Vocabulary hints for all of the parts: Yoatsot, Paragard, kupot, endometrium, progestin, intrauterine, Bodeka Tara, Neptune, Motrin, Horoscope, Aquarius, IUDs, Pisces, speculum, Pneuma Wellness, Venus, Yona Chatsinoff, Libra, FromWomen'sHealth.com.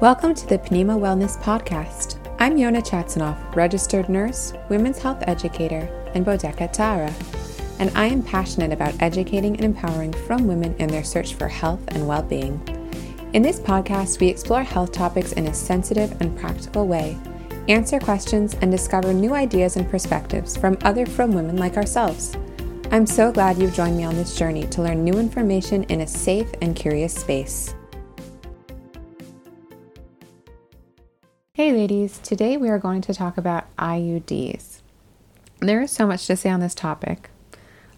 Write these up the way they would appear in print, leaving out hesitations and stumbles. Welcome to the Pneuma Wellness Podcast. I'm Yona Chatsinoff, registered nurse, women's health educator, and Bodeka Tara, and I am passionate about educating and empowering from women in their search for health and well-being. In this podcast, we explore health topics in a sensitive and practical way, answer questions, and discover new ideas and perspectives from other from women like ourselves. I'm so glad you've joined me on this journey to learn new information in a safe and curious space. Hey ladies, today we are going to talk about IUDs. There is so much to say on this topic.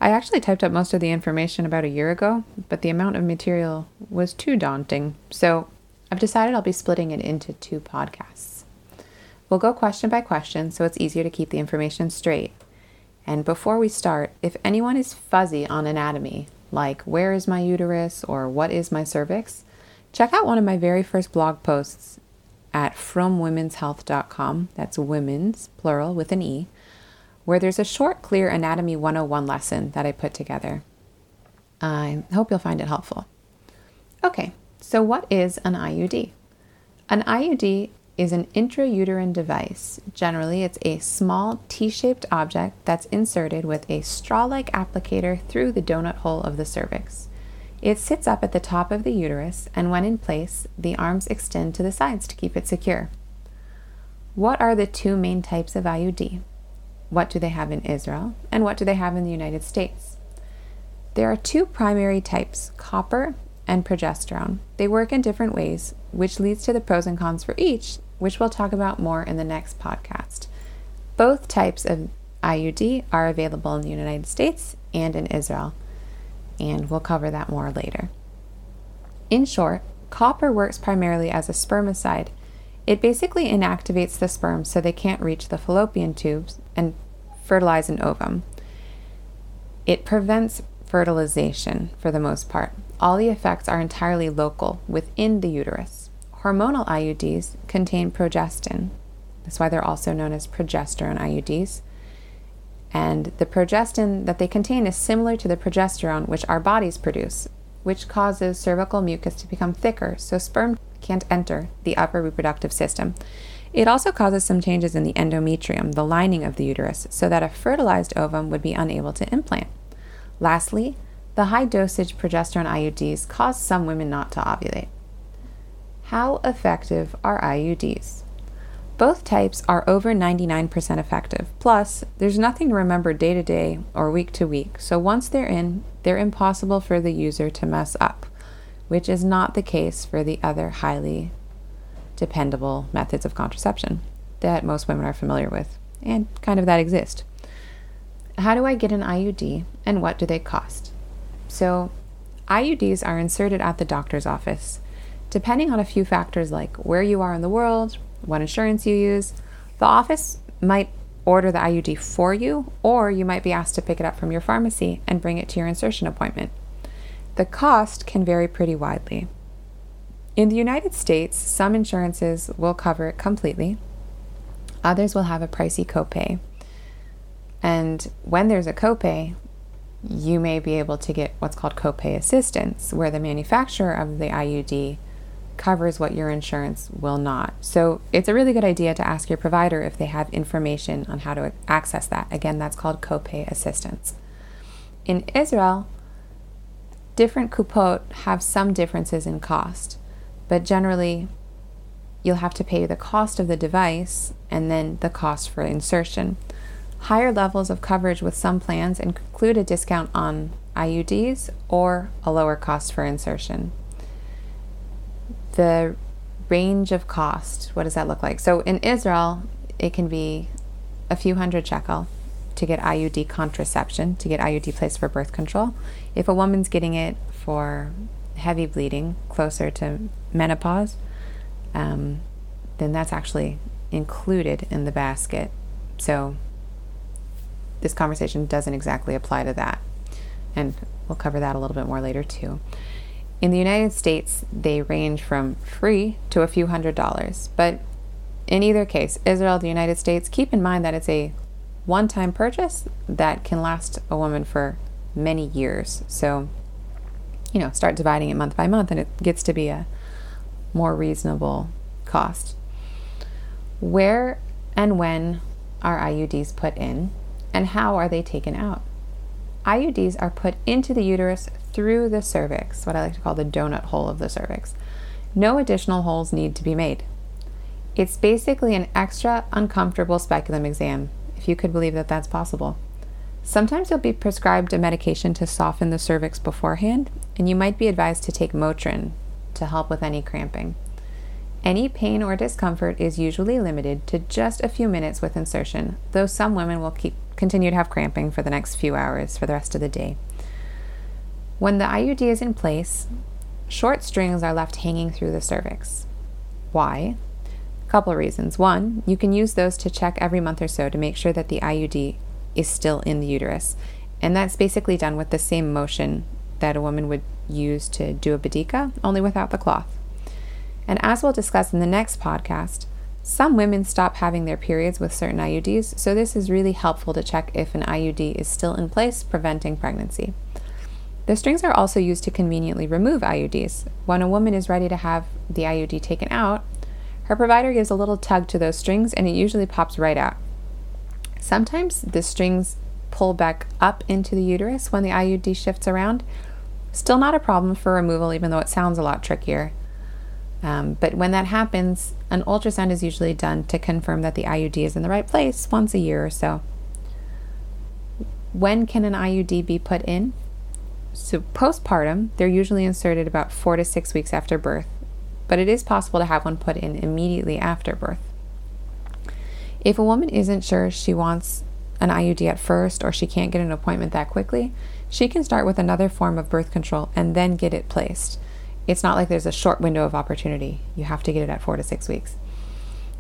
I actually typed up most of the information about a year ago, but the amount of material was too daunting, so I've decided I'll be splitting it into two podcasts. We'll go question by question so it's easier to keep the information straight. And before we start, if anyone is fuzzy on anatomy, like where is my uterus or what is my cervix, check out one of my very first blog posts at FromWomen'sHealth.com, that's women's, plural, with an E, where there's a short, clear Anatomy 101 lesson that I put together. I hope you'll find it helpful. Okay, so what is an IUD? An IUD is an intrauterine device. Generally, it's a small T-shaped object that's inserted with a straw-like applicator through the donut hole of the cervix. It sits up at the top of the uterus, and when in place, the arms extend to the sides to keep it secure. What are the two main types of IUD? What do they have in Israel, and what do they have in the United States? There are two primary types, copper and progesterone. They work in different ways, which leads to the pros and cons for each, which we'll talk about more in the next podcast. Both types of IUD are available in the United States and in Israel, and we'll cover that more later. In short, copper works primarily as a spermicide. It basically inactivates the sperm so they can't reach the fallopian tubes and fertilize an ovum. It prevents fertilization for the most part. All the effects are entirely local within the uterus. Hormonal IUDs contain progestin. That's why they're also known as progesterone IUDs. And the progestin that they contain is similar to the progesterone which our bodies produce, which causes cervical mucus to become thicker so sperm can't enter the upper reproductive system. It also causes some changes in the endometrium, the lining of the uterus, so that a fertilized ovum would be unable to implant. Lastly, the high-dosage progesterone IUDs cause some women not to ovulate. How effective are IUDs? Both types are over 99% effective. Plus, there's nothing to remember day to day or week to week. So once they're in, they're impossible for the user to mess up, which is not the case for the other highly dependable methods of contraception that most women are familiar with and kind of that exist. How do I get an IUD and what do they cost? So IUDs are inserted at the doctor's office, depending on a few factors like where you are in the world, what insurance you use. The office might order the IUD for you, or you might be asked to pick it up from your pharmacy and bring it to your insertion appointment. The cost can vary pretty widely. In the United States, some insurances will cover it completely. Others will have a pricey copay. And when there's a copay, you may be able to get what's called copay assistance, where the manufacturer of the IUD covers what your insurance will not. So it's a really good idea to ask your provider if they have information on how to access that. Again, that's called copay assistance. In Israel, different kupot have some differences in cost, but generally you'll have to pay the cost of the device and then the cost for insertion. Higher levels of coverage with some plans include a discount on IUDs or a lower cost for insertion. The range of cost, what does that look like? So in Israel, it can be a few hundred shekel to get IUD contraception, to get IUD placed for birth control. If a woman's getting it for heavy bleeding closer to menopause, then that's actually included in the basket. So this conversation doesn't exactly apply to that. And we'll cover that a little bit more later too. In the United States, they range from free to a few $100s. But in either case, Israel, the United States, keep in mind that it's a one-time purchase that can last a woman for many years. So, start dividing it month by month and it gets to be a more reasonable cost. Where and when are IUDs put in, and how are they taken out? IUDs are put into the uterus through the cervix, what I like to call the donut hole of the cervix. No additional holes need to be made. It's basically an extra uncomfortable speculum exam, if you could believe that that's possible. Sometimes you'll be prescribed a medication to soften the cervix beforehand, and you might be advised to take Motrin to help with any cramping. Any pain or discomfort is usually limited to just a few minutes with insertion, though some women will continue to have cramping for the next few hours for the rest of the day. When the IUD is in place, short strings are left hanging through the cervix. Why? A couple reasons. One, you can use those to check every month or so to make sure that the IUD is still in the uterus, and that's basically done with the same motion that a woman would use to do a bodeka, only without the cloth. And as we'll discuss in the next podcast, some women stop having their periods with certain IUDs, so this is really helpful to check if an IUD is still in place, preventing pregnancy. The strings are also used to conveniently remove IUDs. When a woman is ready to have the IUD taken out, her provider gives a little tug to those strings and it usually pops right out. Sometimes the strings pull back up into the uterus when the IUD shifts around. Still not a problem for removal, even though it sounds a lot trickier. But when that happens, an ultrasound is usually done to confirm that the IUD is in the right place once a year or so. When can an IUD be put in? So postpartum, they're usually inserted about 4 to 6 weeks after birth, but it is possible to have one put in immediately after birth. If a woman isn't sure she wants an IUD at first, or she can't get an appointment that quickly, she can start with another form of birth control and then get it placed. It's not like there's a short window of opportunity. You have to get it at 4 to 6 weeks.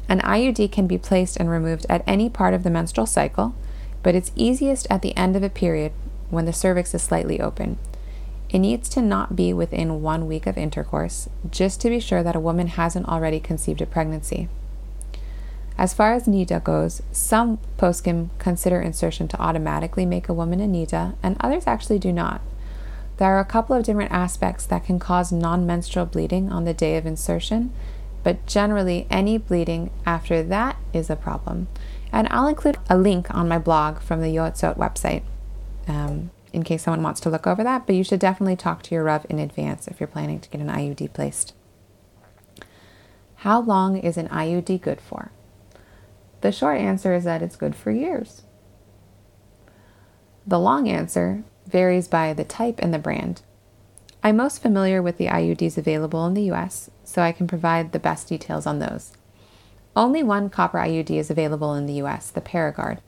An IUD can be placed and removed at any part of the menstrual cycle, but it's easiest at the end of a period when the cervix is slightly open. It needs to not be within 1 week of intercourse, just to be sure that a woman hasn't already conceived a pregnancy. As far as NIDA goes, some postpartum consider insertion to automatically make a woman a NIDA, and others actually do not. There are a couple of different aspects that can cause non-menstrual bleeding on the day of insertion, but generally any bleeding after that is a problem. And I'll include a link on my blog from the Yoatsot website in case someone wants to look over that, but you should definitely talk to your Rev in advance if you're planning to get an IUD placed. How long is an IUD good for? The short answer is that it's good for years. The long answer varies by the type and the brand. I'm most familiar with the IUDs available in the US, so I can provide the best details on those. Only one copper IUD is available in the US, the Paragard,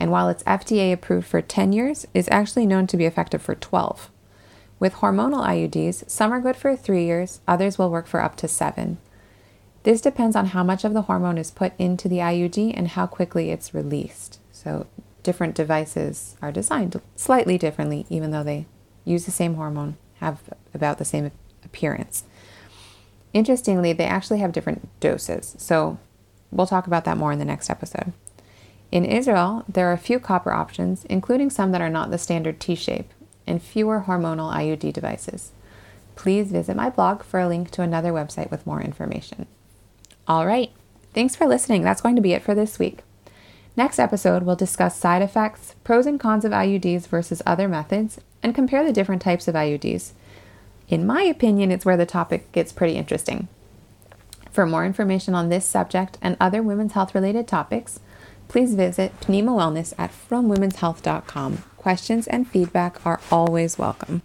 and while it's FDA approved for 10 years, it's actually known to be effective for 12. With hormonal IUDs, some are good for 3 years, others will work for up to 7. This depends on how much of the hormone is put into the IUD and how quickly it's released. So different devices are designed slightly differently, even though they use the same hormone, have about the same appearance. Interestingly, they actually have different doses. So we'll talk about that more in the next episode. In Israel, there are a few copper options, including some that are not the standard T-shape, and fewer hormonal IUD devices. Please visit my blog for a link to another website with more information. All right, thanks for listening. That's going to be it for this week. Next episode, we'll discuss side effects, pros and cons of IUDs versus other methods, and compare the different types of IUDs. In my opinion, it's where the topic gets pretty interesting. For more information on this subject and other women's health-related topics, please visit Pneuma Wellness at FromWomen'sHealth.com. Questions and feedback are always welcome.